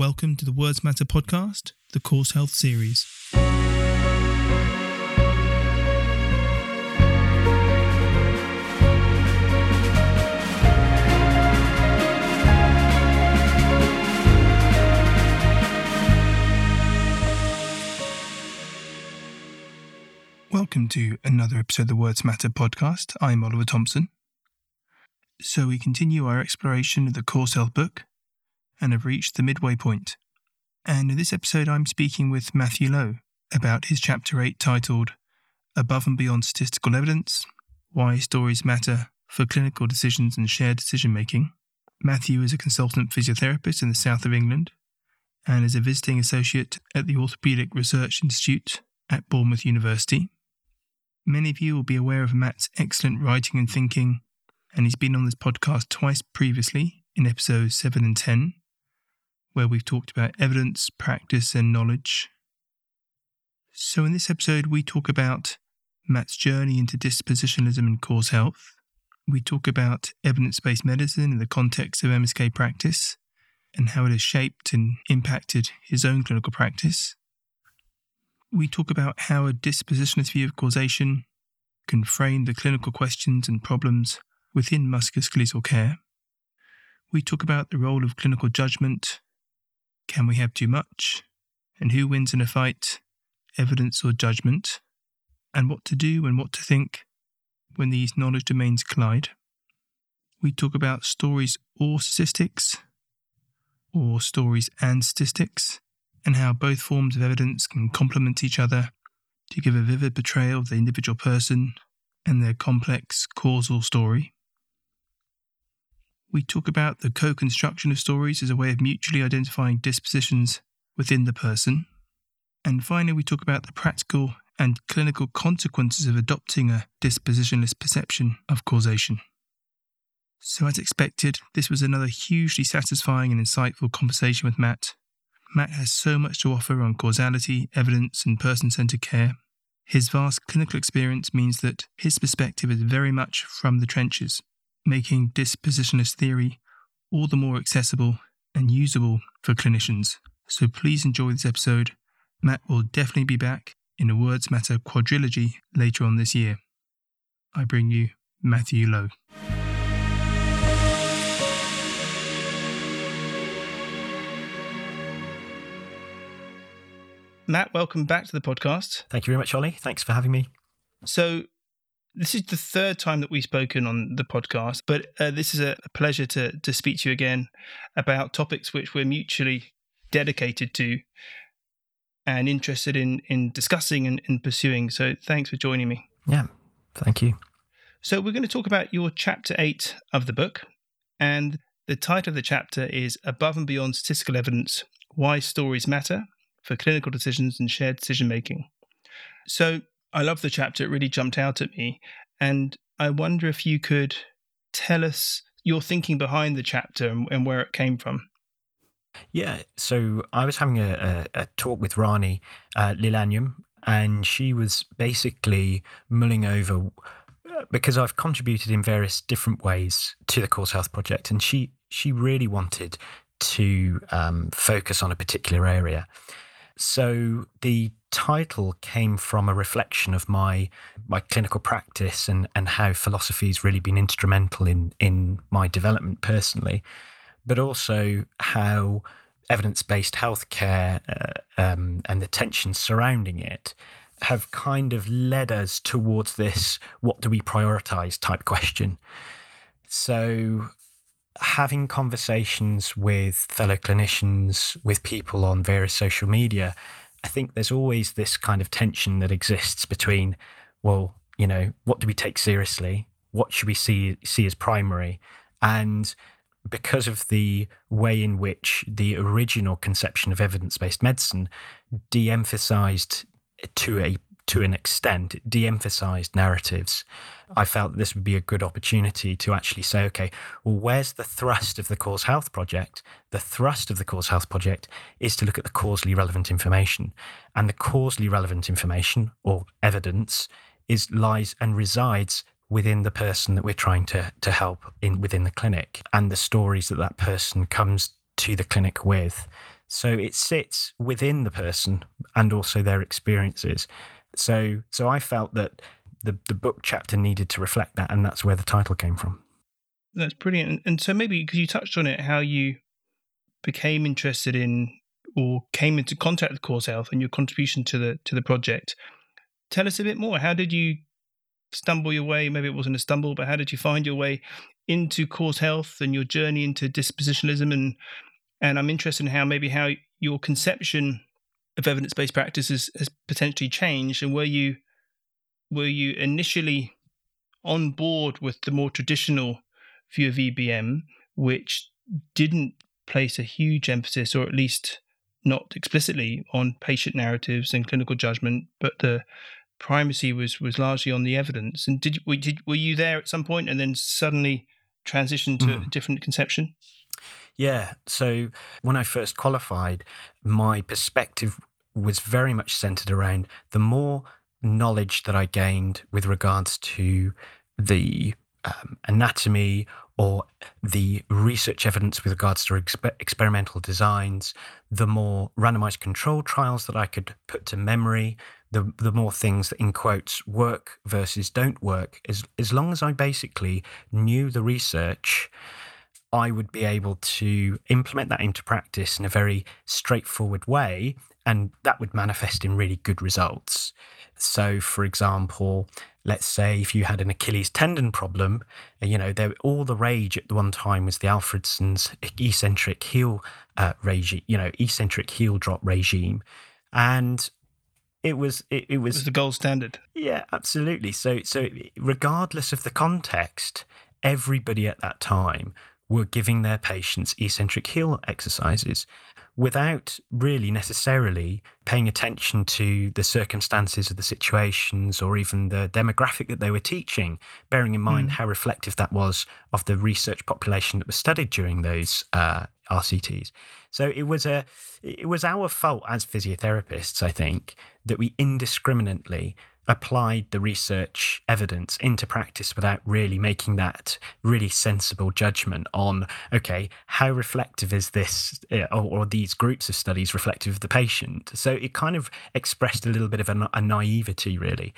Welcome to the Words Matter Podcast, the CauseHealth series. Welcome to another episode of the Words Matter Podcast. I'm Oliver Thompson. So we continue our exploration of the CauseHealth book and have reached the midway point. And in this episode, I'm speaking with Matthew Low about his Chapter 8 titled, Above and Beyond Statistical Evidence, Why Stories Matter for Clinical Decisions and Shared Decision Making. Matthew is a consultant physiotherapist in the south of England and is a visiting associate at the Orthopaedic Research Institute at Bournemouth University. Many of you will be aware of Matt's excellent writing and thinking, and he's been on this podcast twice previously in episodes 7 and 10, where we've talked about evidence, practice, and knowledge. So in this episode, we talk about Matt's journey into dispositionalism and CauseHealth. We talk about evidence-based medicine in the context of MSK practice and how it has shaped and impacted his own clinical practice. We talk about how a dispositionalist view of causation can frame the clinical questions and problems within musculoskeletal care. We talk about the role of clinical judgment. Can we have too much? And who wins in a fight, evidence or judgment? And what to do and what to think when these knowledge domains collide. We talk about stories or statistics, or stories and statistics, and how both forms of evidence can complement each other to give a vivid portrayal of the individual person and their complex causal story. We talk about the co-construction of stories as a way of mutually identifying dispositions within the person. And finally, we talk about the practical and clinical consequences of adopting a dispositionalist perception of causation. So as expected, this was another hugely satisfying and insightful conversation with Matt. Matt has so much to offer on causality, evidence, and person-centered care. His vast clinical experience means that his perspective is very much from the trenches, making dispositionalist theory all the more accessible and usable for clinicians. So please enjoy this episode. Matt will definitely be back in the Words Matter quadrilogy later on this year. I bring you Matthew Low. Matt, welcome back to the podcast. Thank you very much, Ollie. Thanks for having me. So this is the third time that we've spoken on the podcast, but this is a pleasure to speak to you again about topics which we're mutually dedicated to and interested in discussing and pursuing. So thanks for joining me. Yeah, thank you. So we're going to talk about your Chapter 8 of the book, and the title of the chapter is Above and Beyond Statistical Evidence, Why Stories Matter for Clinical Decisions and Shared Decision Making. So I love the chapter. It really jumped out at me. And I wonder if you could tell us your thinking behind the chapter and where it came from. Yeah. So I was having a talk with Rani Lilanyam, and she was basically mulling over, because I've contributed in various different ways to the CauseHealth project, and she really wanted to focus on a particular area. So the title came from a reflection of my clinical practice and how philosophy's really been instrumental in my development personally, but also how evidence-based healthcare and the tensions surrounding it have kind of led us towards this what do we prioritise type question. So having conversations with fellow clinicians, with people on various social media, I think there's always this kind of tension that exists between, well, you know, what do we take seriously? What should we see as primary? And because of the way in which the original conception of evidence-based medicine de-emphasised to an extent, narratives, I felt this would be a good opportunity to actually say, okay, well, where's the thrust of the CauseHealth project? The thrust of the CauseHealth project is to look at the causally relevant information. And the causally relevant information, or evidence, lies and resides within the person that we're trying to help within the clinic, and the stories that person comes to the clinic with. So it sits within the person and also their experiences. So I felt that the book chapter needed to reflect that, and that's where the title came from. That's brilliant. And so maybe, because you touched on it, how you became interested in or came into contact with CauseHealth and your contribution to the project. Tell us a bit more. How did you stumble your way? Maybe it wasn't a stumble, but how did you find your way into CauseHealth and your journey into dispositionalism? And I'm interested in how your conception of evidence-based practices has potentially changed. And were you initially on board with the more traditional view of EBM, which didn't place a huge emphasis, or at least not explicitly, on patient narratives and clinical judgment, but the primacy was largely on the evidence? And were you there at some point and then suddenly transitioned to a different conception? Yeah. So when I first qualified, my perspective was very much centered around the more knowledge that I gained with regards to the anatomy or the research evidence with regards to experimental designs, the more randomized control trials that I could put to memory, the more things that, in quotes, work versus don't work. As long as I basically knew the research, I would be able to implement that into practice in a very straightforward way, and that would manifest in really good results. So, for example, let's say if you had an Achilles tendon problem, all the rage at the one time was the Alfredson's eccentric heel regime, eccentric heel drop regime, and it was the gold standard. Yeah, absolutely. So regardless of the context, everybody at that time were giving their patients eccentric heel exercises without really necessarily paying attention to the circumstances of the situations or even the demographic that they were teaching, bearing in mind how reflective that was of the research population that was studied during those RCTs. So it was our fault as physiotherapists, I think, that we indiscriminately applied the research evidence into practice without really making that really sensible judgment on, okay, how reflective is this or these groups of studies reflective of the patient? So it kind of expressed a little bit of a naivety, really.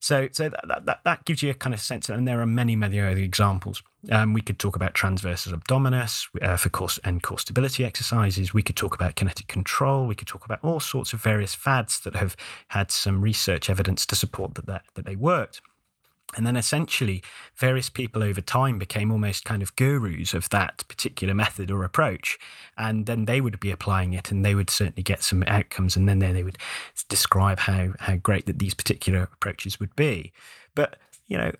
So that gives you a kind of sense, and there are many, many other examples. We could talk about transversus abdominis for core stability exercises. We could talk about kinetic control. We could talk about all sorts of various fads that have had some research evidence to support that they worked. And then essentially, various people over time became almost kind of gurus of that particular method or approach. And then they would be applying it, and they would certainly get some outcomes. And then they would describe how great that these particular approaches would be. But,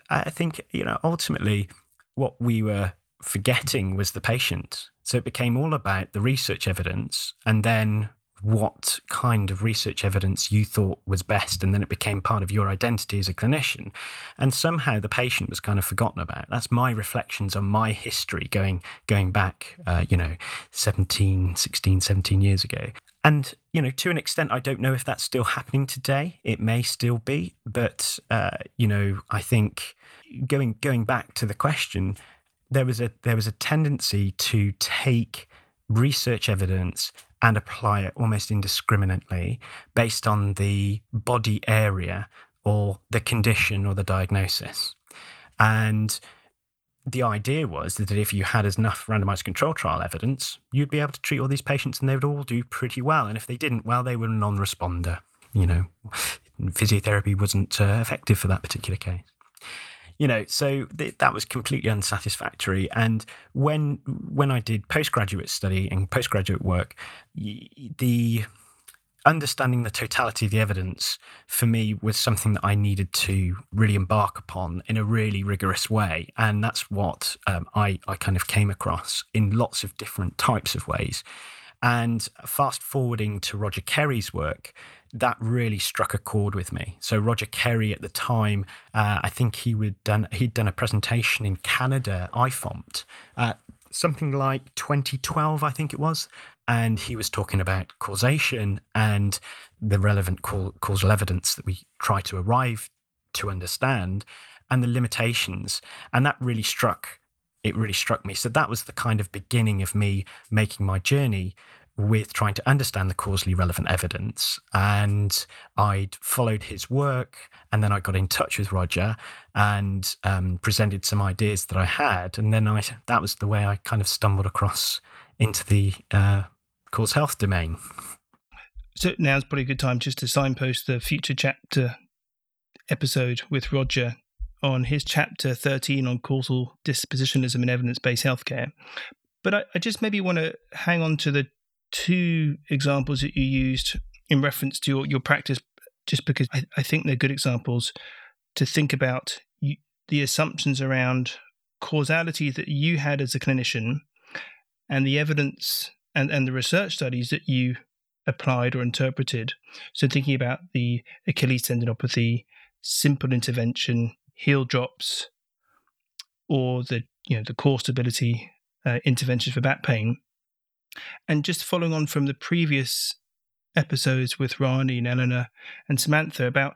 I think, ultimately, what we were forgetting was the patient. So it became all about the research evidence, and then what kind of research evidence you thought was best, and then it became part of your identity as a clinician, and somehow the patient was kind of forgotten about. That's my reflections on my history going back 16, 17 years ago. And to an extent, I don't know if that's still happening today. It may still be, but I think going back to the question, there was a tendency to take research evidence and apply it almost indiscriminately based on the body area or the condition or the diagnosis. And the idea was that if you had enough randomized control trial evidence, you'd be able to treat all these patients and they would all do pretty well. And if they didn't, well, they were a non-responder. Physiotherapy wasn't effective for that particular case. So that was completely unsatisfactory. And when I did postgraduate study and postgraduate work, the understanding the totality of the evidence for me was something that I needed to really embark upon in a really rigorous way. And that's what I kind of came across in lots of different types of ways. And fast forwarding to Roger Kerry's work, that really struck a chord with me. So Roger Kerry at the time, I think he'd done a presentation in Canada, I-FOMPT, something like 2012, I think it was. And he was talking about causation and the relevant causal evidence that we try to arrive to understand and the limitations. And that really struck me. So that was the kind of beginning of me making my journey with trying to understand the causally relevant evidence. And I'd followed his work, and then I got in touch with Roger and presented some ideas that I had. And then that was the way I kind of stumbled across into the CauseHealth domain. So now's probably a good time just to signpost the future chapter episode with Roger on his chapter 13 on causal dispositionalism in evidence-based healthcare. But I just maybe want to hang on to the two examples that you used in reference to your practice, just because I think they're good examples to think about the assumptions around causality that you had as a clinician and the evidence and the research studies that you applied or interpreted. So thinking about the Achilles tendinopathy, simple intervention, heel drops, or the core stability interventions for back pain. And just following on from the previous episodes with Rani and Eleanor and Samantha about,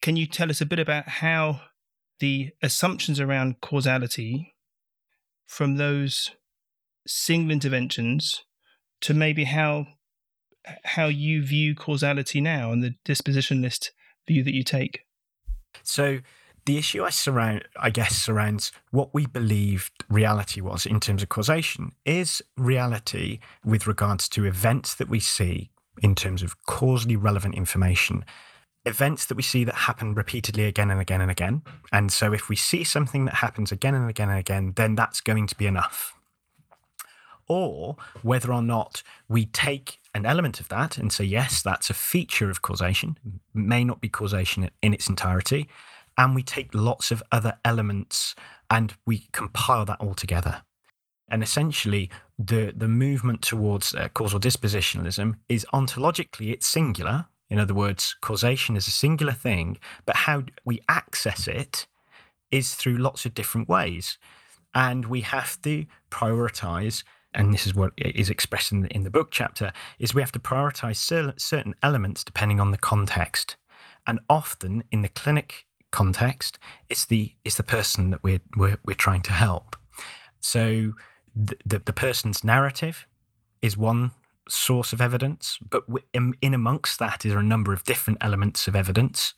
can you tell us a bit about how the assumptions around causality from those single interventions to maybe how you view causality now and the dispositionalist view that you take? So the issue surrounds what we believed reality was in terms of causation. Is reality with regards to events that we see in terms of causally relevant information, events that we see that happen repeatedly again and again and again? And so if we see something that happens again and again and again, then that's going to be enough. Or whether or not we take an element of that and say, yes, that's a feature of causation, may not be causation in its entirety, and we take lots of other elements and we compile that all together. And essentially, the movement towards causal dispositionalism is ontologically, it's singular. In other words, causation is a singular thing, but how we access it is through lots of different ways. And we have to prioritize, and this is what is expressed in the book chapter, is we have to prioritize certain elements depending on the context. And often in the clinic context, it's the person that we're trying to help. So the person's narrative is one source of evidence, but in amongst that is a number of different elements of evidence.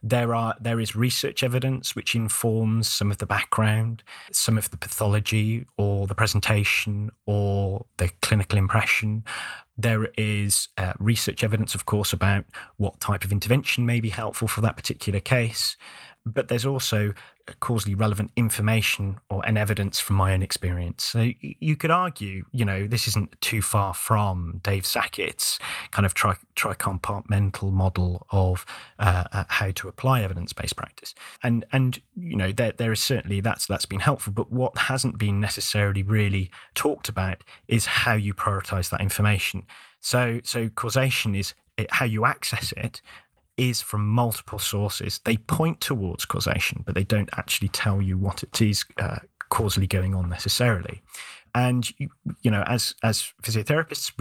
There is research evidence which informs some of the background, some of the pathology or the presentation or the clinical impression. There is research evidence, of course, about what type of intervention may be helpful for that particular case. But there's also causally relevant information and evidence from my own experience. So you could argue, this isn't too far from Dave Sackett's kind of tri-compartmental model of how to apply evidence-based practice. And there is certainly, that's been helpful, but what hasn't been necessarily really talked about is how you prioritise that information. So causation is how you access it, is from multiple sources. They point towards causation, but they don't actually tell you what it is causally going on necessarily. And as physiotherapists,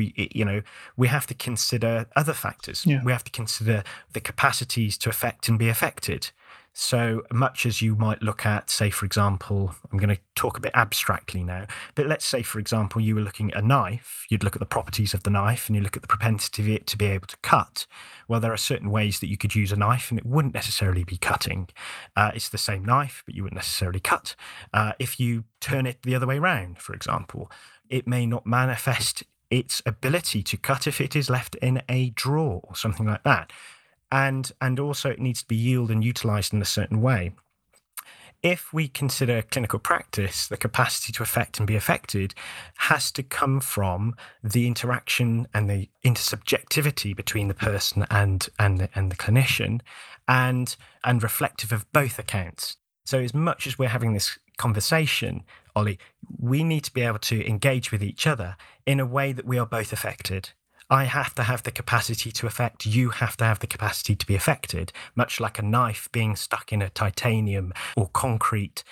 we have to consider other factors. Yeah. We have to consider the capacities to affect and be affected. So much as you might look at, say, for example, I'm going to talk a bit abstractly now, but let's say, for example, you were looking at a knife, you'd look at the properties of the knife and you look at the propensity to be able to cut. Well, there are certain ways that you could use a knife and it wouldn't necessarily be cutting. It's the same knife, but you wouldn't necessarily cut. If you turn it the other way around, for example, it may not manifest its ability to cut if it is left in a drawer or something like that. And also it needs to be yielded and utilised in a certain way. If we consider clinical practice, the capacity to affect and be affected has to come from the interaction and the intersubjectivity between the person and the clinician and reflective of both accounts. So as much as we're having this conversation, Ollie, we need to be able to engage with each other in a way that we are both affected. I have to have the capacity to affect, you have to have the capacity to be affected, much like a knife being stuck in a titanium or concrete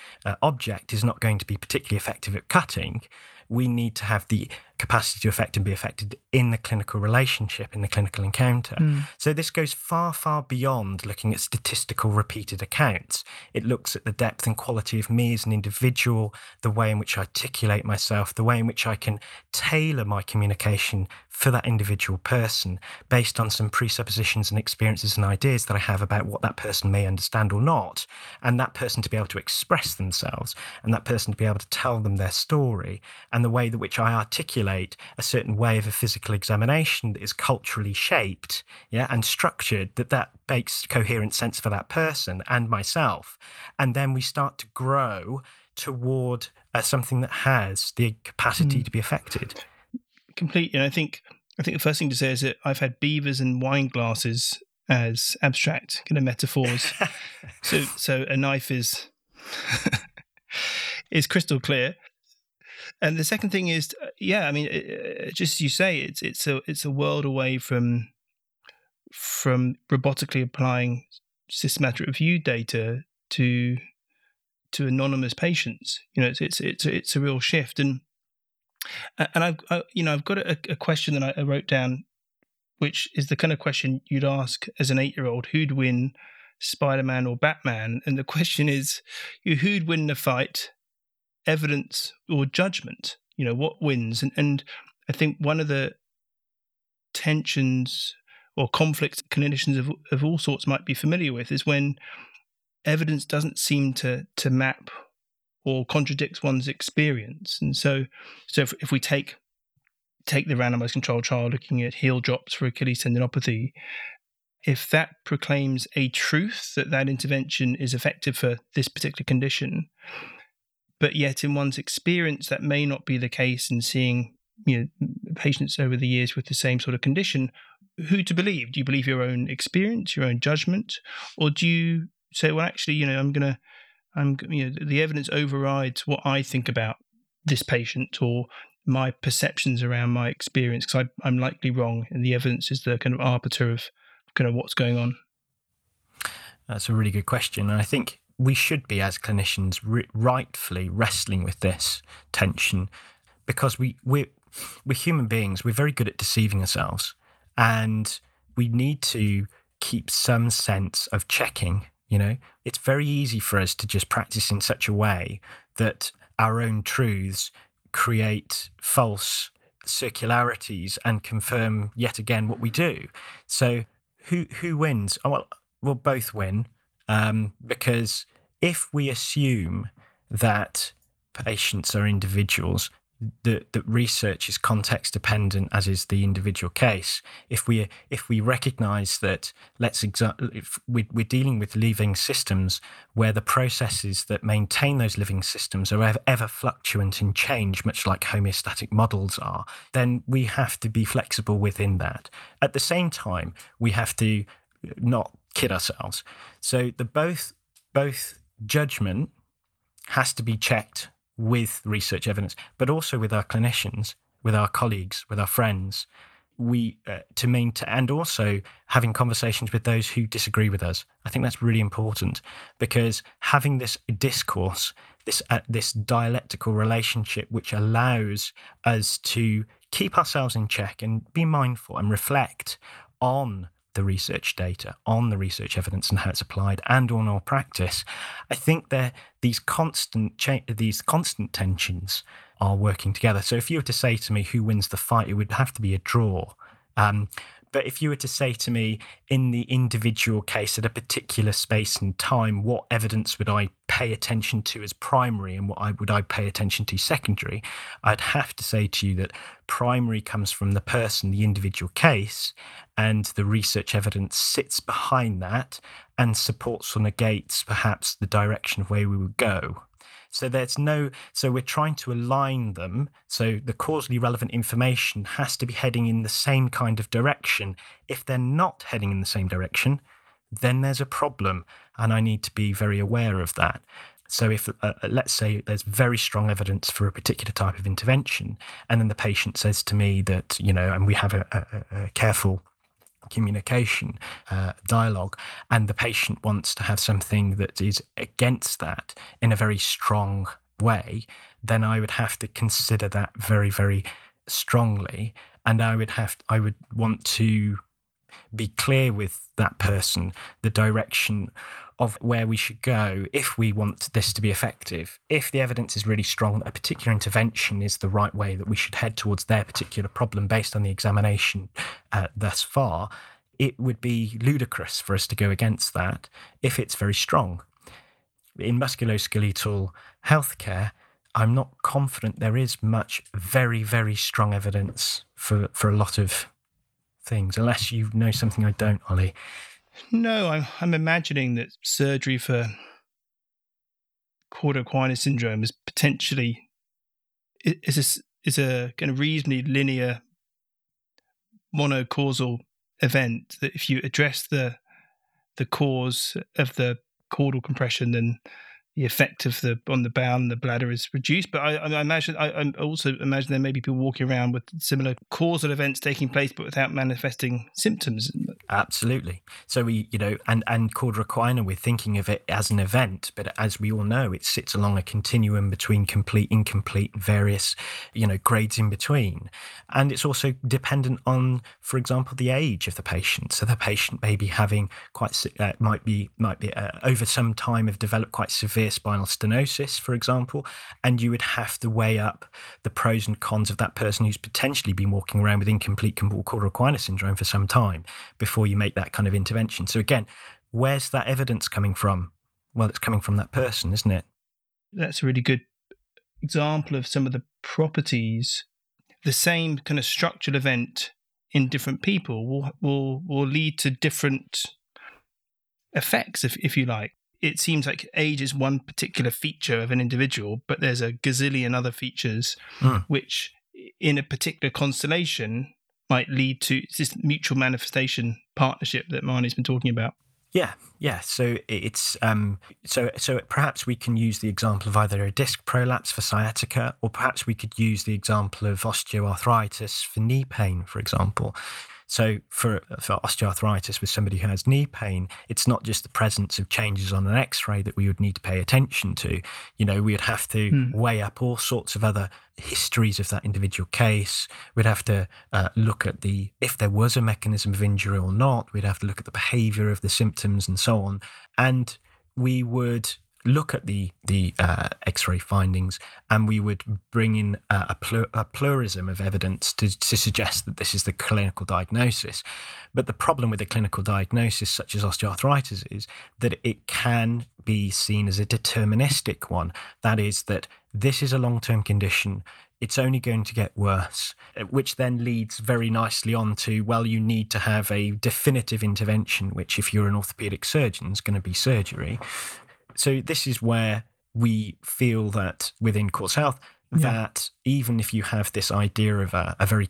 object is not going to be particularly effective at cutting. We need to have the capacity to affect and be affected in the clinical relationship, in the clinical encounter. So this goes far, far beyond looking at statistical repeated accounts. It looks at the depth and quality of me as an individual, the way in which I articulate myself, the way in which I can tailor my communication for that individual person based on some presuppositions and experiences and ideas that I have about what that person may understand or not, and that person to be able to express themselves, and that person to be able to tell them their story, and the way that which I articulate a certain way of a physical examination that is culturally shaped, and structured, that makes coherent sense for that person and myself. And then we start to grow toward something that has the capacity to be affected. Completely. And I think the first thing to say is that I've had beavers and wine glasses as abstract kind of metaphors. so a knife is is crystal clear. And the second thing is, just as you say, it's a world away from robotically applying systematic review data to anonymous patients. You know, it's a real shift. And I've got a question that I wrote down, which is the kind of question you'd ask as an 8-year-old: who'd win, Spider-Man or Batman? And the question is, who'd win the fight, evidence or judgment? You know, what wins? And I think one of the tensions or conflicts clinicians of all sorts might be familiar with is when evidence doesn't seem to map or contradicts one's experience. And so if we take the randomized controlled trial looking at heel drops for Achilles tendinopathy, if that proclaims a truth that intervention is effective for this particular condition, but yet in one's experience that may not be the case, and seeing patients over the years with the same sort of condition, who to believe? Do you believe your own experience, your own judgment, or do you say, well, actually, the evidence overrides what I think about this patient or my perceptions around my experience, because I'm likely wrong, and the evidence is the kind of arbiter of kind of what's going on? That's a really good question. And I think we should be, as clinicians, rightfully wrestling with this tension, because we're human beings. We're very good at deceiving ourselves, and we need to keep some sense of checking. You know, it's very easy for us to just practice in such a way that our own truths create false circularities and confirm yet again what we do. So who wins? Oh, well, we'll both win, because if we assume that patients are individuals, that research is context dependent, as is the individual case. If we recognise that, if we're dealing with living systems where the processes that maintain those living systems are ever fluctuant in change, much like homeostatic models are, then we have to be flexible within that. At the same time, we have to not kid ourselves. So the both judgment has to be checked with research evidence, but also with our clinicians, with our colleagues, with our friends, to maintain, and also having conversations with those who disagree with us. I think that's really important, because having this discourse, this dialectical relationship, which allows us to keep ourselves in check and be mindful and reflect on the research data, on the research evidence and how it's applied, and on our practice. I think these constant tensions are working together. So if you were to say to me, who wins the fight, it would have to be a draw. But if you were to say to me, in the individual case at a particular space and time, what evidence would I pay attention to as primary and would I pay attention to secondary, I'd have to say to you that primary comes from the person, the individual case, and the research evidence sits behind that and supports or negates perhaps the direction of where we would go. So we're trying to align them. So the causally relevant information has to be heading in the same kind of direction. If they're not heading in the same direction, then there's a problem, and I need to be very aware of that. So if, let's say, there's very strong evidence for a particular type of intervention, and then the patient says to me that, and we have a careful communication, dialogue, and the patient wants to have something that is against that in a very strong way, then I would have to consider that very, very strongly, and I would want to be clear with that person the direction of where we should go if we want this to be effective. If the evidence is really strong that a particular intervention is the right way that we should head towards their particular problem based on the examination thus far, it would be ludicrous for us to go against that if it's very strong. In musculoskeletal healthcare, I'm not confident there is much very, very strong evidence for a lot of things, unless you know something I don't, Ollie. No, I'm imagining that surgery for quarter equina syndrome is potentially is a kind of reasonably linear monocausal event, that if you address the cause of the caudal compression, then the effect of on the bowel and the bladder is reduced. But I also imagine there may be people walking around with similar causal events taking place, but without manifesting symptoms. Absolutely. So we, and cauda equina, we're thinking of it as an event, but as we all know, it sits along a continuum between complete, incomplete, various, grades in between. And it's also dependent on, for example, the age of the patient. So the patient may be having might be over some time have developed quite severe spinal stenosis, for example, and you would have to weigh up the pros and cons of that person who's potentially been walking around with incomplete cauda equina syndrome for some time before you make that kind of intervention. So again, where's that evidence coming from? Well, it's coming from that person, isn't it? That's a really good example of some of the properties. The same kind of structural event in different people will lead to different effects, if you like. It seems like age is one particular feature of an individual, but there's a gazillion other features which in a particular constellation might lead to this mutual manifestation partnership that Marnie's been talking about. Yeah. So it's so perhaps we can use the example of either a disc prolapse for sciatica, or perhaps we could use the example of osteoarthritis for knee pain, for example. So for osteoarthritis with somebody who has knee pain, it's not just the presence of changes on an x-ray that we would need to pay attention to. We would have to weigh up all sorts of other histories of that individual case. We'd have to look at if there was a mechanism of injury or not. We'd have to look at the behaviour of the symptoms and so on. And we would look at the x-ray findings, and we would bring in a pluralism of evidence to suggest that this is the clinical diagnosis. But the problem with a clinical diagnosis such as osteoarthritis is that it can be seen as a deterministic one. That is, that this is a long-term condition, it's only going to get worse, which then leads very nicely on to, well, you need to have a definitive intervention, which if you're an orthopaedic surgeon is going to be surgery. So this is where we feel that within CauseHealth, that even if you have this idea of a very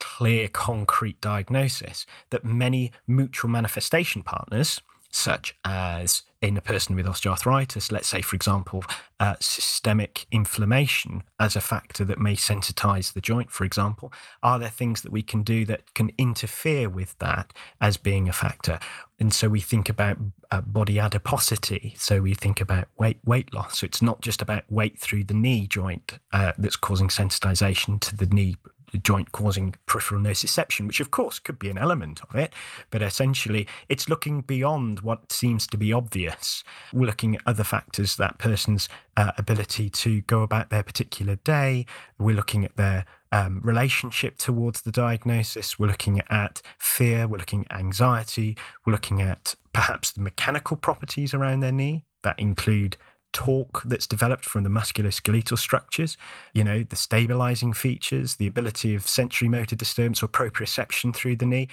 clear, concrete diagnosis, that many mutual manifestation partners, such as in a person with osteoarthritis, let's say, for example, systemic inflammation as a factor that may sensitize the joint, for example, are there things that we can do that can interfere with that as being a factor? And so we think about body adiposity. So we think about weight loss. So it's not just about weight through the knee joint that's causing sensitization to the knee joint causing peripheral nociception, which of course could be an element of it, but essentially it's looking beyond what seems to be obvious. We're looking at other factors, that person's ability to go about their particular day. We're looking at their relationship towards the diagnosis. We're looking at fear. We're looking at anxiety. We're looking at perhaps the mechanical properties around their knee that include torque that's developed from the musculoskeletal structures, the stabilizing features, the ability of sensory motor disturbance or proprioception through the knee.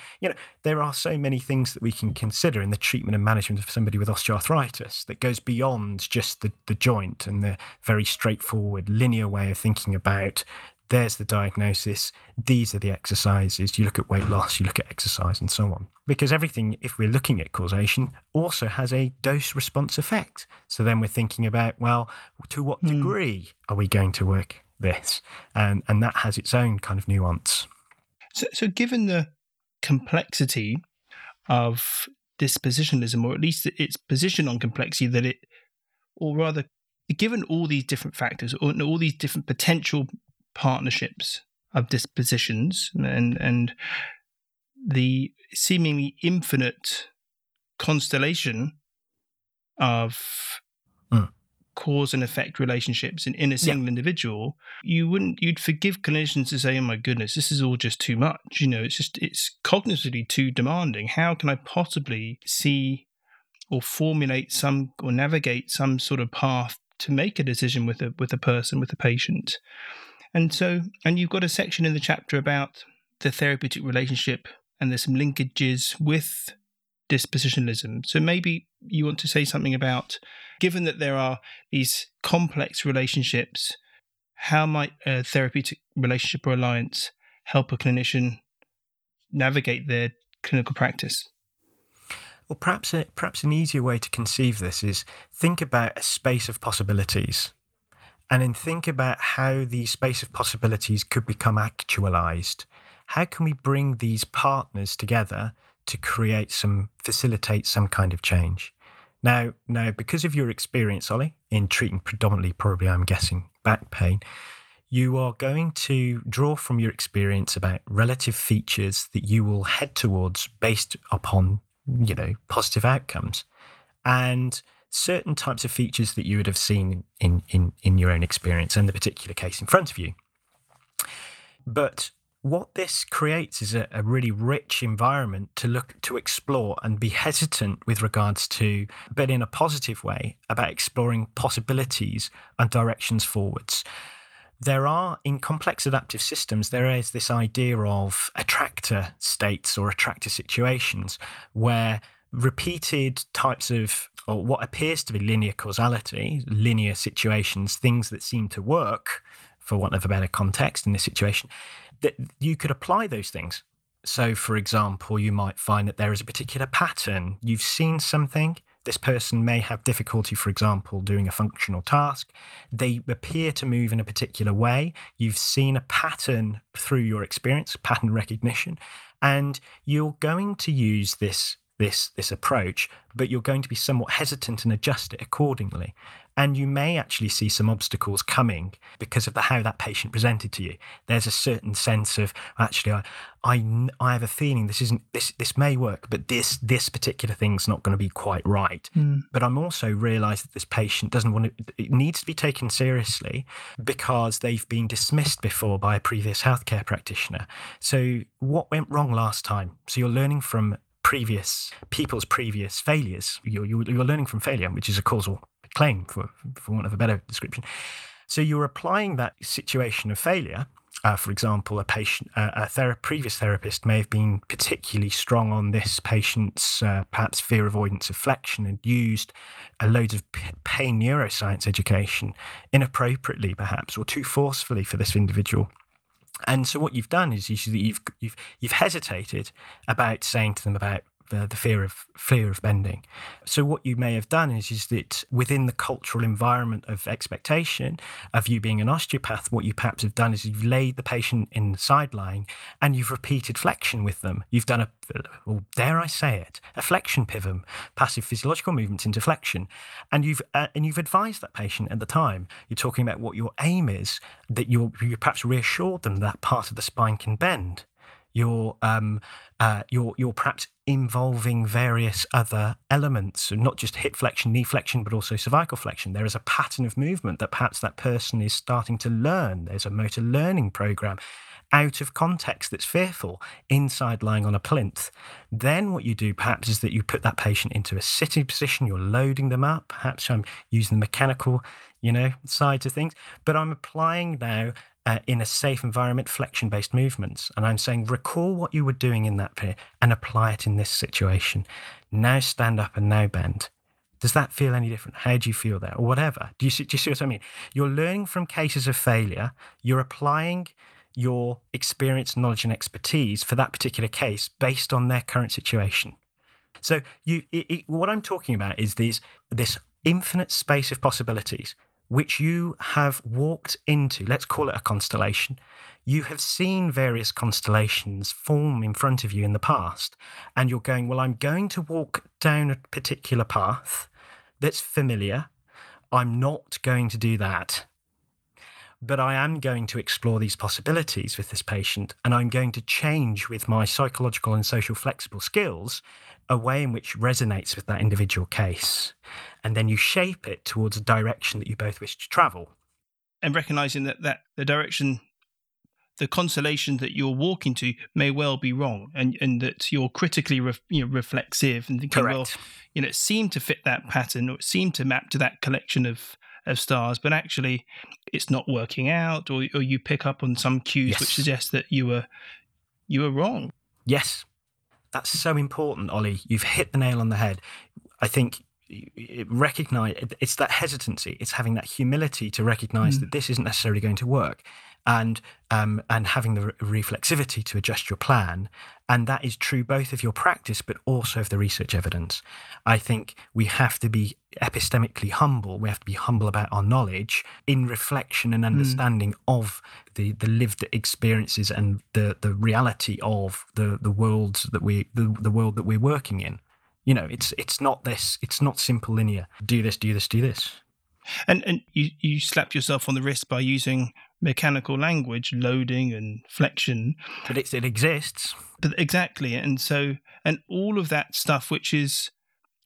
There are so many things that we can consider in the treatment and management of somebody with osteoarthritis that goes beyond just the joint and the very straightforward linear way of thinking about there's the diagnosis, these are the exercises, you look at weight loss, you look at exercise and so on. Because everything, if we're looking at causation, also has a dose-response effect. So then we're thinking about, well, to what degree are we going to work this? And that has its own kind of nuance. So given the complexity of dispositionalism, or at least its position on complexity, given all these different factors, or all these different potential partnerships of dispositions and the seemingly infinite constellation of cause and effect relationships in a single individual, you'd forgive clinicians to say, oh my goodness, this is all just too much. You know, it's cognitively too demanding. How can I possibly see or formulate some or navigate some sort of path to make a decision with a patient? And so, and you've got a section in the chapter about the therapeutic relationship, and there's some linkages with dispositionalism. So maybe you want to say something about, given that there are these complex relationships, how might a therapeutic relationship or alliance help a clinician navigate their clinical practice? Well, perhaps an easier way to conceive this is think about a space of possibilities, and then think about how the space of possibilities could become actualized. How can we bring these partners together to facilitate some kind of change? Now, because of your experience, Ollie, in treating predominantly, probably I'm guessing, back pain, you are going to draw from your experience about relative features that you will head towards based upon, you know, positive outcomes. And certain types of features that you would have seen in your own experience and the particular case in front of you. But what this creates is a really rich environment to explore and be hesitant with regards to, but in a positive way, about exploring possibilities and directions forwards. There are, in complex adaptive systems, there is this idea of attractor states or attractor situations where repeated types of, or what appears to be linear causality, linear situations, things that seem to work, for want of a better context in this situation, that you could apply those things. So, for example, you might find that there is a particular pattern. You've seen something. This person may have difficulty, for example, doing a functional task. They appear to move in a particular way. You've seen a pattern through your experience, pattern recognition, and you're going to use this approach, but you're going to be somewhat hesitant and adjust it accordingly. And you may actually see some obstacles coming because of how that patient presented to you. There's a certain sense of, actually, I have a feeling this may work, but this particular thing's not going to be quite right. Mm. But I'm also realised that this patient it needs to be taken seriously because they've been dismissed before by a previous healthcare practitioner. So what went wrong last time? So you're learning from previous failures. You're learning from failure, which is a causal claim, for want of a better description. So you're applying that situation of failure. For example, previous therapist may have been particularly strong on this patient's perhaps fear avoidance of flexion and used a load of pain neuroscience education inappropriately, perhaps, or too forcefully for this individual. And so what you've done is you've hesitated about saying to them about the fear of bending. So what you may have done is that within the cultural environment of expectation of you being an osteopath, what you perhaps have done is you've laid the patient in the sideline and you've repeated flexion with them. You've done a flexion pivot, passive physiological movements into flexion, and you've advised that patient at the time. You're talking about what your aim is, that you perhaps reassured them that part of the spine can bend. You're perhaps involving various other elements, so not just hip flexion, knee flexion, but also cervical flexion. There is a pattern of movement that perhaps that person is starting to learn. There's a motor learning program out of context that's fearful, inside lying on a plinth. Then what you do perhaps is that you put that patient into a sitting position, you're loading them up, perhaps I'm using the mechanical, sides of things, but I'm applying now in a safe environment, flexion-based movements. And I'm saying, recall what you were doing in that period and apply it in this situation. Now stand up and now bend. Does that feel any different? How do you feel there? Or whatever. Do you see what I mean? You're learning from cases of failure. You're applying your experience, knowledge, and expertise for that particular case based on their current situation. So what I'm talking about is this infinite space of possibilities which you have walked into. Let's call it a constellation. You have seen various constellations form in front of you in the past, and you're going, well, I'm going to walk down a particular path that's familiar. I'm not going to do that. but I am going to explore these possibilities with this patient, and I'm going to change with my psychological and social flexible skills a way in which resonates with that individual case. And then you shape it towards a direction that you both wish to travel. And recognising that the direction, the constellation that you're walking to may well be wrong, and that you're critically reflexive and thinking, well, it seemed to fit that pattern, or it seemed to map to that collection of stars, but actually it's not working out, or you pick up on some cues which suggest that you were wrong. Yes. That's so important, Ollie. You've hit the nail on the head. I think it's that hesitancy. It's having that humility to recognise that this isn't necessarily going to work, and having the reflexivity to adjust your plan. And that is true both of your practice, but also of the research evidence. I think we have to be epistemically humble. We have to be humble about our knowledge in reflection and understanding of the lived experiences and the reality of the world that we're working in. It's not this. It's not simple linear. Do this, do this, do this. And you slap yourself on the wrist by using mechanical language, loading and flexion. But it exists. But exactly. And so, and all of that stuff, which is,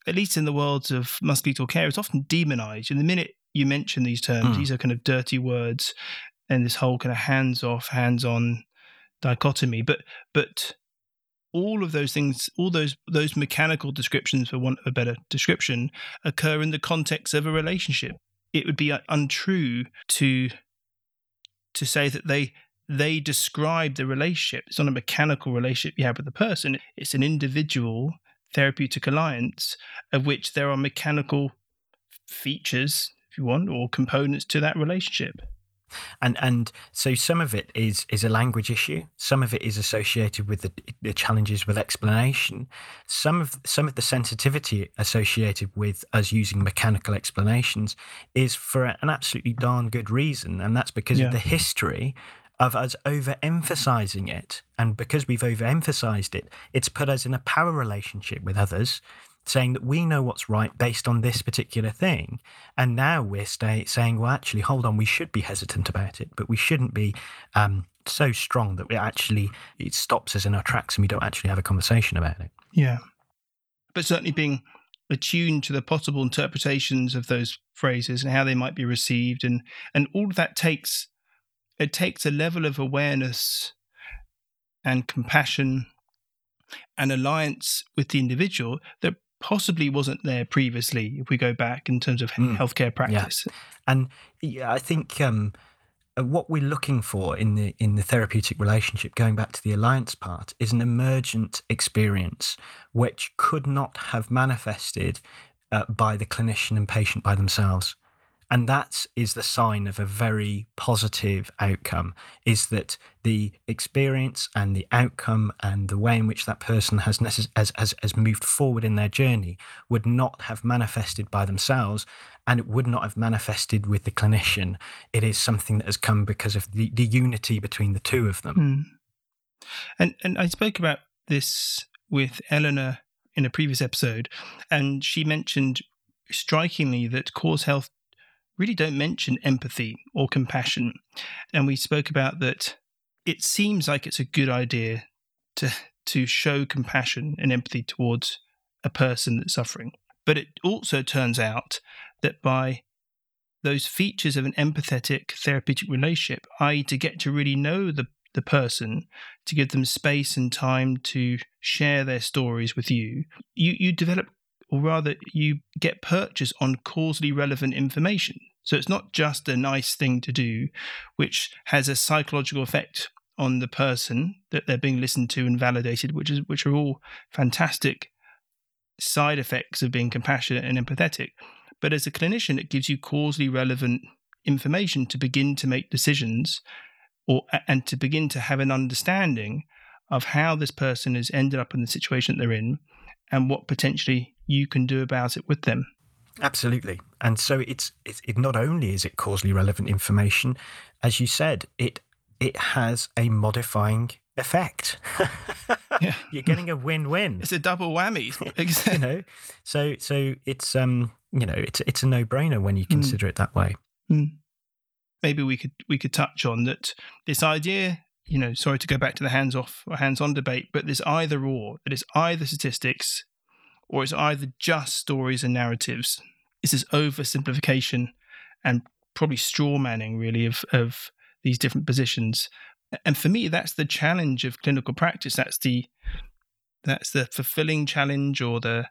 at least in the world of musculoskeletal care, is often demonized. And the minute you mention these terms, these are kind of dirty words, and this whole kind of hands-off, hands-on dichotomy. But all of those things, all those mechanical descriptions, for want of a better description, occur in the context of a relationship. It would be untrue to say that they describe the relationship. It's not a mechanical relationship you have with the person. It's an individual therapeutic alliance of which there are mechanical features, if you want, or components to that relationship. And so some of it is a language issue. Some of it is associated with the challenges with explanation. Some of the sensitivity associated with us using mechanical explanations is for an absolutely darn good reason, and that's because of the history of us overemphasizing it. And because we've overemphasized it, it's put us in a power relationship with others, saying that we know what's right based on this particular thing. And now we're saying, well, actually, hold on, we should be hesitant about it, but we shouldn't be so strong that it stops us in our tracks and we don't actually have a conversation about it. Yeah. But certainly being attuned to the possible interpretations of those phrases and how they might be received. And all of that takes a level of awareness and compassion and alliance with the individual that possibly wasn't there previously, if we go back in terms of healthcare practice. Yeah. And I think what we're looking for in the therapeutic relationship, going back to the alliance part, is an emergent experience which could not have manifested by the clinician and patient by themselves. And that is the sign of a very positive outcome, is that the experience and the outcome and the way in which that person has moved forward in their journey would not have manifested by themselves, and it would not have manifested with the clinician. It is something that has come because of the unity between the two of them. Mm. And I spoke about this with Eleanor in a previous episode, and she mentioned strikingly that CauseHealth really don't mention empathy or compassion. And we spoke about that it seems like it's a good idea to show compassion and empathy towards a person that's suffering. But it also turns out that by those features of an empathetic therapeutic relationship, i.e. to get to really know the person, to give them space and time to share their stories with you, you develop, or rather you get purchase on causally relevant information. So it's not just a nice thing to do, which has a psychological effect on the person that they're being listened to and validated, which are all fantastic side effects of being compassionate and empathetic. But as a clinician, it gives you causally relevant information to begin to make decisions and to begin to have an understanding of how this person has ended up in the situation that they're in and what potentially you can do about it with them. Absolutely. And so it not only is it causally relevant information, as you said, it has a modifying effect. Yeah. You're getting a win-win. It's a double whammy. You know? So it's it's a no-brainer when you consider it that way. Mm. maybe we could touch on that, this idea, you know, sorry to go back to the hands-off or hands-on debate, but this either or, that it's either statistics or it's either just stories and narratives. It's this oversimplification and probably straw manning really of these different positions. And for me, that's the challenge of clinical practice. That's the fulfilling challenge, or the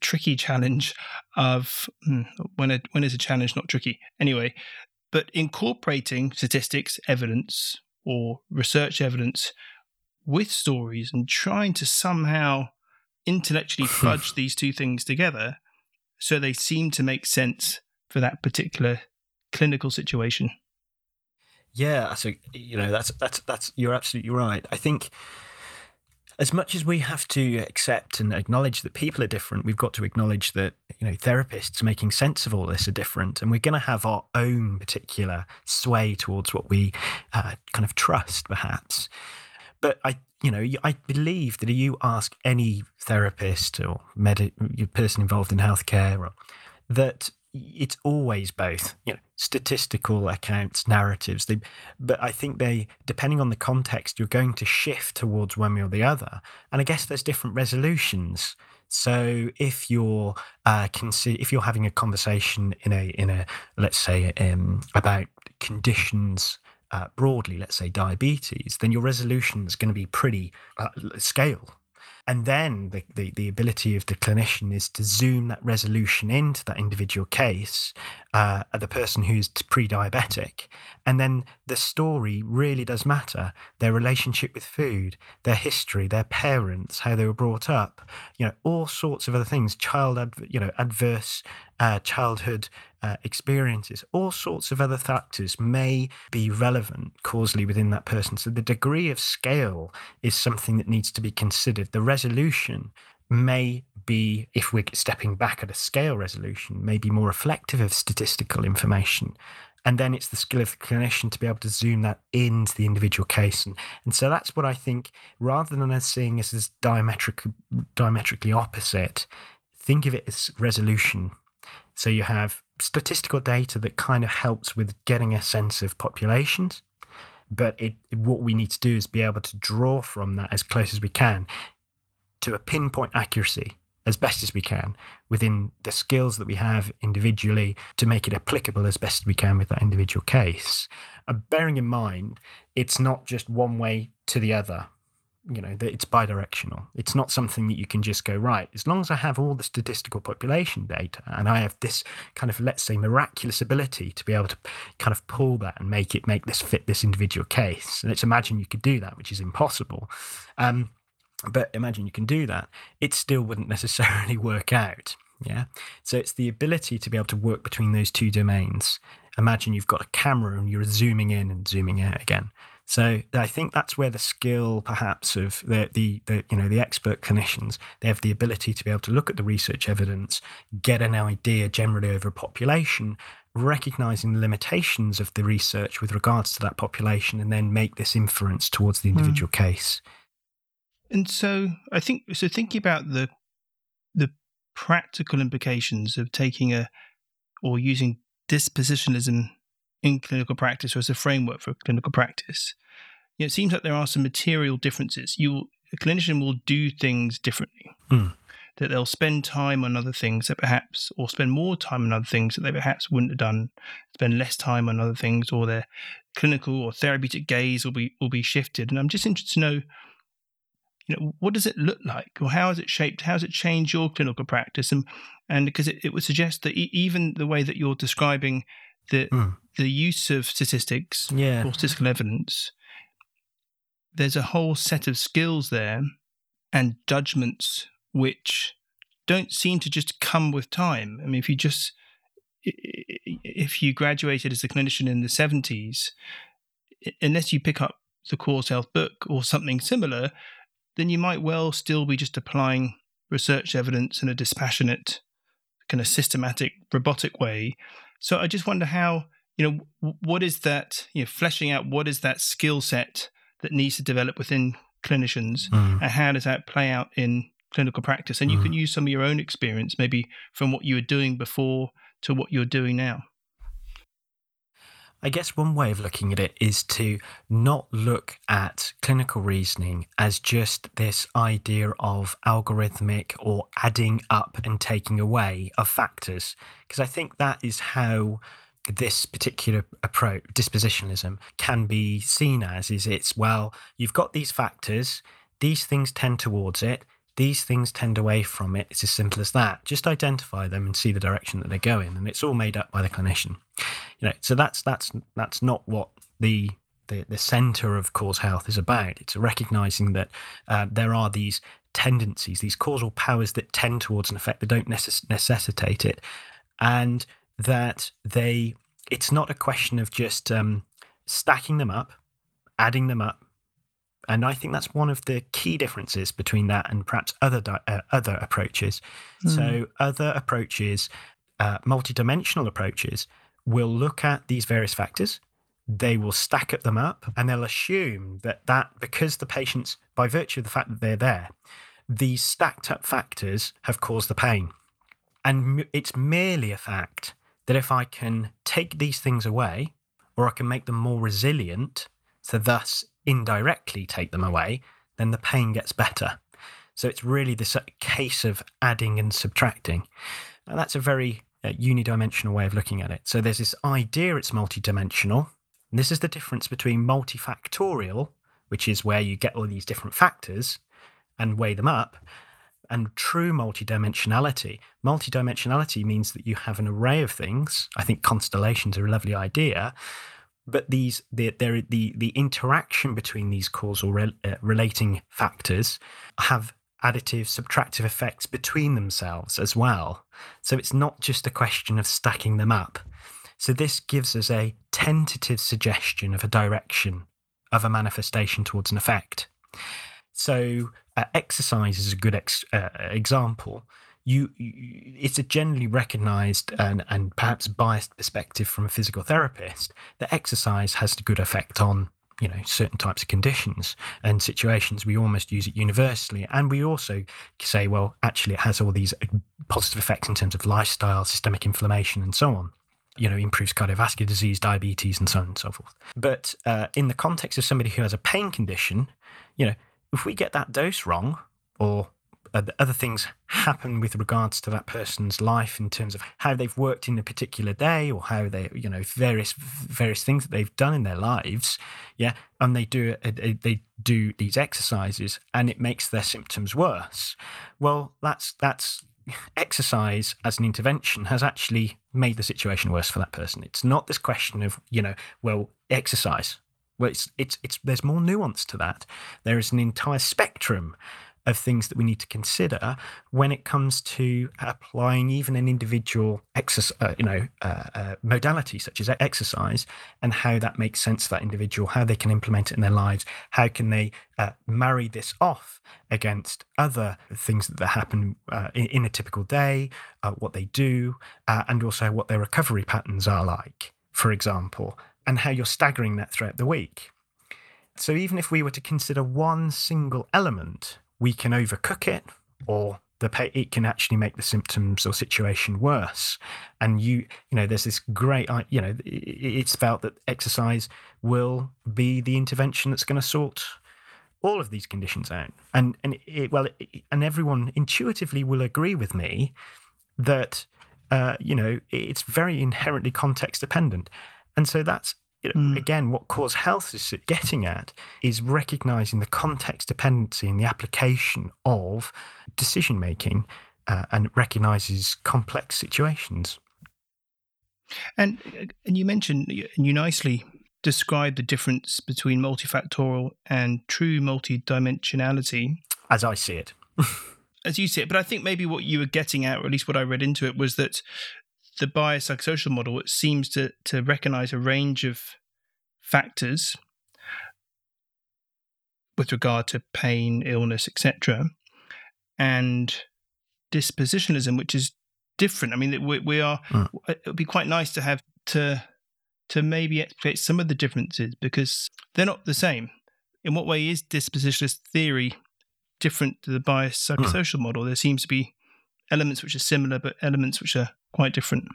tricky challenge of when is a challenge not tricky anyway. But incorporating statistics, evidence, or research evidence with stories and trying to somehow intellectually fudge these two things together so they seem to make sense for that particular clinical situation. Yeah, so you know that's you're absolutely right. I think as much as we have to accept and acknowledge that people are different, we've got to acknowledge that, you know, therapists making sense of all this are different, and we're going to have our own particular sway towards what we kind of trust, perhaps. But I believe that if you ask any therapist or person involved in healthcare, or, that it's always both, you know, statistical accounts, narratives. But I think depending on the context, you're going to shift towards one way or the other. And I guess there's different resolutions. So if you're if you're having a conversation in a let's say about conditions. Broadly, let's say diabetes, then your resolution is going to be pretty scale. And then the ability of the clinician is to zoom that resolution into that individual case, the person who's pre-diabetic. And then the story really does matter. Their relationship with food, their history, their parents, how they were brought up, you know, all sorts of other things, adverse childhood experiences, all sorts of other factors may be relevant causally within that person. So the degree of scale is something that needs to be considered. The resolution may be, if we're stepping back at a scale resolution, may be more reflective of statistical information. And then it's the skill of the clinician to be able to zoom that into the individual case. And so that's what I think, rather than us seeing this as diametrically opposite, think of it as resolution. So you have statistical data that kind of helps with getting a sense of populations, but what we need to do is be able to draw from that as close as we can to a pinpoint accuracy as best as we can within the skills that we have individually to make it applicable as best we can with that individual case. And bearing in mind, it's not just one way to the other. You know, it's bidirectional. It's not something that you can just go, right, as long as I have all the statistical population data and I have this kind of, let's say, miraculous ability to be able to kind of pull that and make this fit this individual case. And let's imagine you could do that, which is impossible. But imagine you can do that. It still wouldn't necessarily work out. Yeah. So it's the ability to be able to work between those two domains. Imagine you've got a camera and you're zooming in and zooming out again. So I think that's where the skill, perhaps, of the expert clinicians, they have the ability to be able to look at the research evidence, get an idea generally over a population, recognizing the limitations of the research with regards to that population, and then make this inference towards the individual case. And so I think thinking about the practical implications of taking using dispositionalism in clinical practice, or as a framework for clinical practice, you know, it seems like there are some material differences. A clinician will do things differently. That they'll spend time on other things that perhaps, or spend more time on other things that they perhaps wouldn't have done. Spend less time on other things, or their clinical or therapeutic gaze will be shifted. And I'm just interested to know, you know, what does it look like, or how is it shaped? How has it changed your clinical practice? And because it would suggest that even the way that you're describing the use of statistics or statistical evidence, there's a whole set of skills there and judgments which don't seem to just come with time. I mean, if you graduated as a clinician in the 70s, unless you pick up the CauseHealth book or something similar, then you might well still be just applying research evidence in a dispassionate, kind of systematic, robotic way. So I just wonder how, you know, what is that, you know, fleshing out what is that skill set that needs to develop within clinicians and how does that play out in clinical practice? And you can use some of your own experience, maybe from what you were doing before to what you're doing now. I guess one way of looking at it is to not look at clinical reasoning as just this idea of algorithmic or adding up and taking away of factors, because I think that is how this particular approach, dispositionalism, can be seen as, is it's, well, you've got these factors, these things tend towards it, these things tend away from it. It's as simple as that. Just identify them and see the direction that they go in, and it's all made up by the clinician. You know, so that's not what the centre of CauseHealth is about. It's recognising that there are these tendencies, these causal powers that tend towards an effect that don't necessitate it, and that they. It's not a question of just stacking them up, adding them up. And I think that's one of the key differences between that and perhaps other approaches. Mm. So other approaches, multidimensional approaches, will look at these various factors. They will stack them up, and they'll assume that because the patients, by virtue of the fact that they're there, these stacked up factors have caused the pain. And it's merely a fact that if I can take these things away, or I can make them more resilient, so thus indirectly take them away, then the pain gets better. So it's really this case of adding and subtracting. And that's a very unidimensional way of looking at it. So there's this idea it's multidimensional. And this is the difference between multifactorial, which is where you get all these different factors and weigh them up, and true multidimensionality. Multidimensionality means that you have an array of things. I think constellations are a lovely idea. But the interaction between these causal relating factors have additive, subtractive effects between themselves as well. So it's not just a question of stacking them up. So this gives us a tentative suggestion of a direction, of a manifestation towards an effect. So exercise is a good example. It's a generally recognised and perhaps biased perspective from a physical therapist that exercise has a good effect on, you know, certain types of conditions and situations. We almost use it universally, and we also say, well, actually, it has all these positive effects in terms of lifestyle, systemic inflammation, and so on. You know, improves cardiovascular disease, diabetes, and so on and so forth. But in the context of somebody who has a pain condition, you know, if we get that dose wrong, or other things happen with regards to that person's life in terms of how they've worked in a particular day, or how they, you know, various things that they've done in their lives, yeah, and they do these exercises, and it makes their symptoms worse. Well, that's exercise as an intervention has actually made the situation worse for that person. It's not this question of, you know, well, exercise. Well, it's there's more nuance to that. There is an entire spectrum of things that we need to consider when it comes to applying even an individual modality such as exercise, and how that makes sense for that individual, how they can implement it in their lives, how can they marry this off against other things that happen in a typical day, what they do, and also what their recovery patterns are like, for example, and how you're staggering that throughout the week. So even if we were to consider one single element, we can overcook it, or it can actually make the symptoms or situation worse. And you know, there's this great, you know, it's felt that exercise will be the intervention that's going to sort all of these conditions out. And everyone intuitively will agree with me that you know, it's very inherently context dependent, and so that's. You know, again, what CauseHealth is getting at is recognising the context dependency in the application of decision-making, and it recognises complex situations. And you mentioned, and you nicely described the difference between multifactorial and true multidimensionality. As I see it. As you see it. But I think maybe what you were getting at, or at least what I read into it, was that the biopsychosocial model, it seems to recognize a range of factors with regard to pain, illness, etc., and dispositionalism, which is different. I mean, we are. It would be quite nice to have to maybe explicate some of the differences, because they're not the same. In what way is dispositionalist theory different to the biopsychosocial model? There seems to be elements which are similar, but elements which are quite different.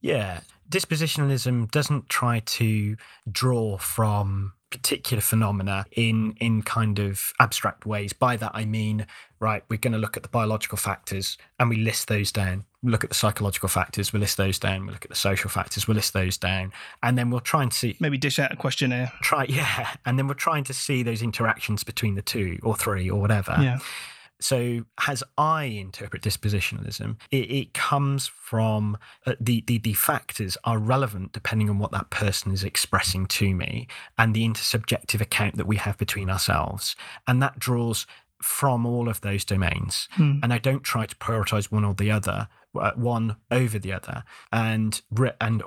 Yeah. Dispositionalism doesn't try to draw from particular phenomena in kind of abstract ways. By that I mean, right, we're going to look at the biological factors and we list those down. We look at the psychological factors, we list those down. We look at the social factors, we list those down. And then we'll try and see... Maybe dish out a questionnaire. And then we're trying to see those interactions between the two or three or whatever. Yeah. So as I interpret dispositionalism, it comes from the factors are relevant depending on what that person is expressing to me and the intersubjective account that we have between ourselves. And that draws from all of those domains. Mm. And I don't try to prioritize one or the other, one over the other, and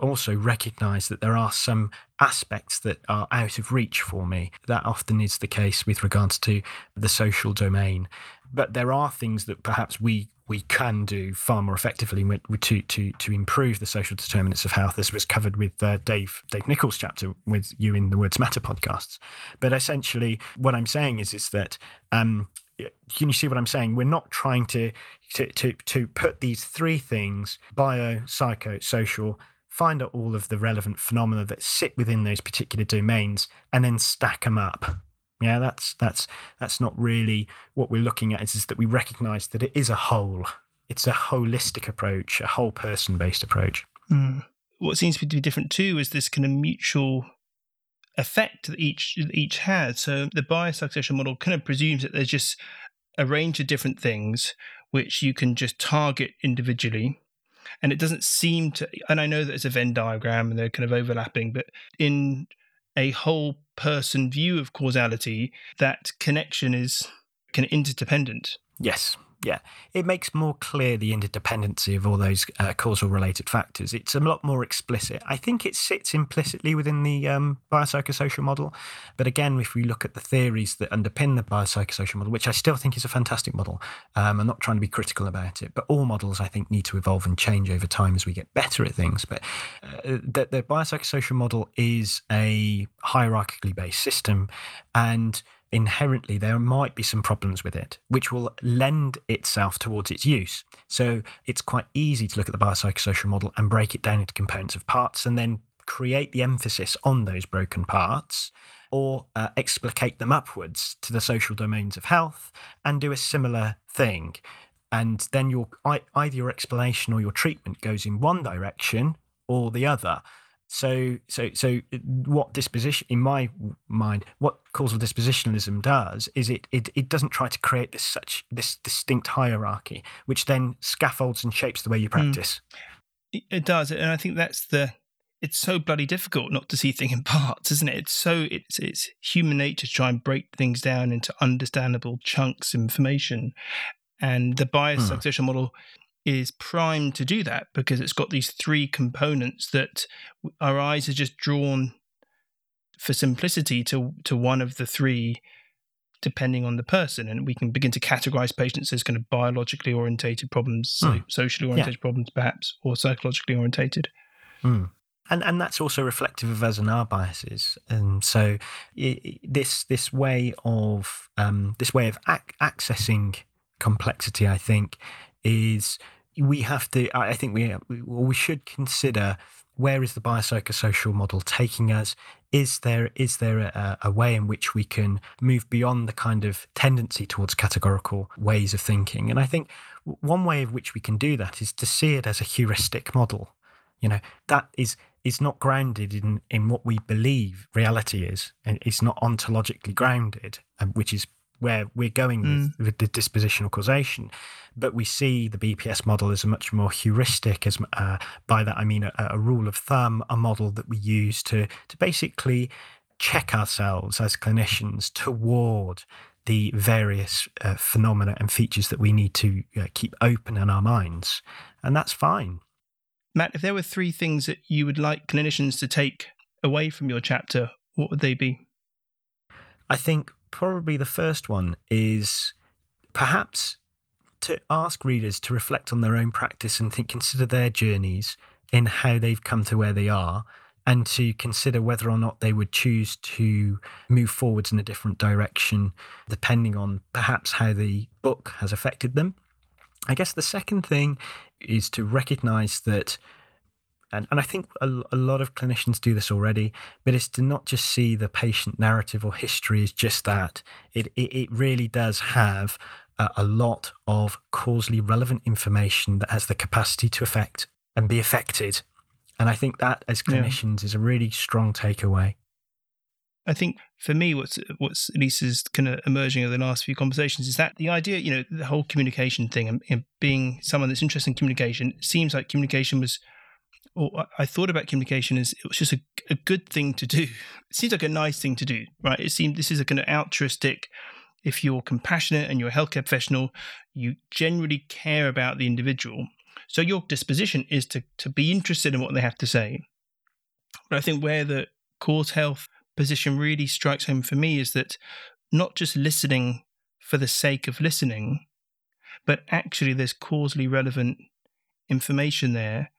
also recognize that there are some aspects that are out of reach for me. That often is the case with regards to the social domain. But there are things that perhaps we can do far more effectively to improve the social determinants of health, as was covered with Dave Nichols' chapter with you in the Words Matter podcasts. But essentially, what I'm saying is that can you see what I'm saying? We're not trying to put these three things, bio, psycho, social, find out all of the relevant phenomena that sit within those particular domains, and then stack them up. Yeah, that's not really what we're looking at, is that we recognise that it is a whole. It's a holistic approach, a whole person-based approach. Mm. What seems to be different too is this kind of mutual effect that each has. So the biopsychosocial model kind of presumes that there's just a range of different things which you can just target individually. And it doesn't seem to, and I know that it's a Venn diagram and they're kind of overlapping, but in a whole person view of causality, that connection is kind of interdependent. Yes. Yeah. It makes more clear the interdependency of all those causal related factors. It's a lot more explicit. I think it sits implicitly within the biopsychosocial model. But again, if we look at the theories that underpin the biopsychosocial model, which I still think is a fantastic model, I'm not trying to be critical about it, but all models, I think, need to evolve and change over time as we get better at things. But the biopsychosocial model is a hierarchically based system, and inherently there might be some problems with it, which will lend itself towards its use. So it's quite easy to look at the biopsychosocial model and break it down into components of parts and then create the emphasis on those broken parts, or explicate them upwards to the social domains of health and do a similar thing. And then either your explanation or your treatment goes in one direction or the other. So what disposition, in my mind, what causal dispositionalism does is it doesn't try to create this distinct hierarchy, which then scaffolds and shapes the way you practice. Mm. It does, and I think it's so bloody difficult not to see things in parts, isn't it? It's human nature to try and break things down into understandable chunks of information, and the biopsychosocial model is primed to do that because it's got these three components that our eyes are just drawn for simplicity to one of the three depending on the person, and we can begin to categorize patients as kind of biologically orientated problems, socially orientated problems perhaps, or psychologically orientated. Mm. And that's also reflective of us and our biases, and so this way of accessing complexity, I think, is we should consider, where is the biopsychosocial model taking us? Is there a way in which we can move beyond the kind of tendency towards categorical ways of thinking? And I think one way of which we can do that is to see it as a heuristic model. You know, that is not grounded in what we believe reality is, and it's not ontologically grounded, which is where we're going with the dispositional causation. But we see the BPS model as a much more heuristic, as by that I mean a rule of thumb, a model that we use to basically check ourselves as clinicians toward the various phenomena and features that we need to keep open in our minds. And that's fine. Matt, if there were three things that you would like clinicians to take away from your chapter, what would they be? I think probably the first one is perhaps to ask readers to reflect on their own practice and consider their journeys in how they've come to where they are, and to consider whether or not they would choose to move forwards in a different direction depending on perhaps how the book has affected them. I guess the second thing is to recognise that And I think a lot of clinicians do this already, but it's to not just see the patient narrative or history as just that. It really does have a lot of causally relevant information that has the capacity to affect and be affected. And I think that, as clinicians, is a really strong takeaway. I think for me, what's at least is kind of emerging over the last few conversations is that the idea, you know, the whole communication thing and being someone that's interested in communication, it seems like communication was, or I thought about communication as it was just a good thing to do. It seems like a nice thing to do, right? It seemed this is a kind of altruistic, if you're compassionate and you're a healthcare professional, you generally care about the individual. So your disposition is to be interested in what they have to say. But I think where the CauseHealth position really strikes home for me is that not just listening for the sake of listening, but actually there's causally relevant information there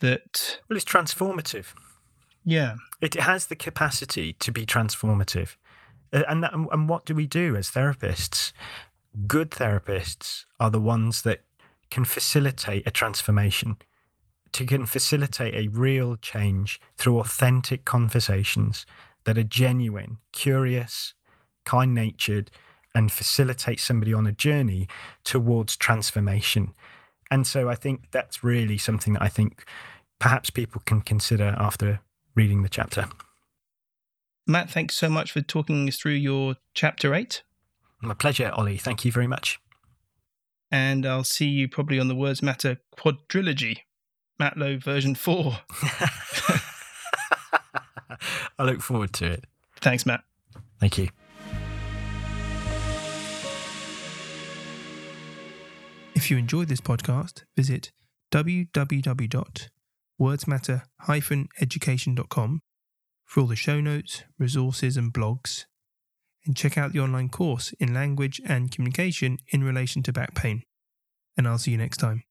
that... Well, it's transformative. Yeah. It has the capacity to be transformative. And what do we do as therapists? Good therapists are the ones that can facilitate a transformation, to can facilitate a real change through authentic conversations that are genuine, curious, kind-natured, and facilitate somebody on a journey towards transformation. And so I think that's really something that I think perhaps people can consider after reading the chapter. Matt, thanks so much for talking us through your Chapter 8. My pleasure, Ollie. Thank you very much. And I'll see you probably on the Words Matter quadrilogy, Matt Low version 4. I look forward to it. Thanks, Matt. Thank you. If you enjoyed this podcast, visit www.wordsmatter-education.com for all the show notes, resources and blogs, and check out the online course in language and communication in relation to back pain. And I'll see you next time.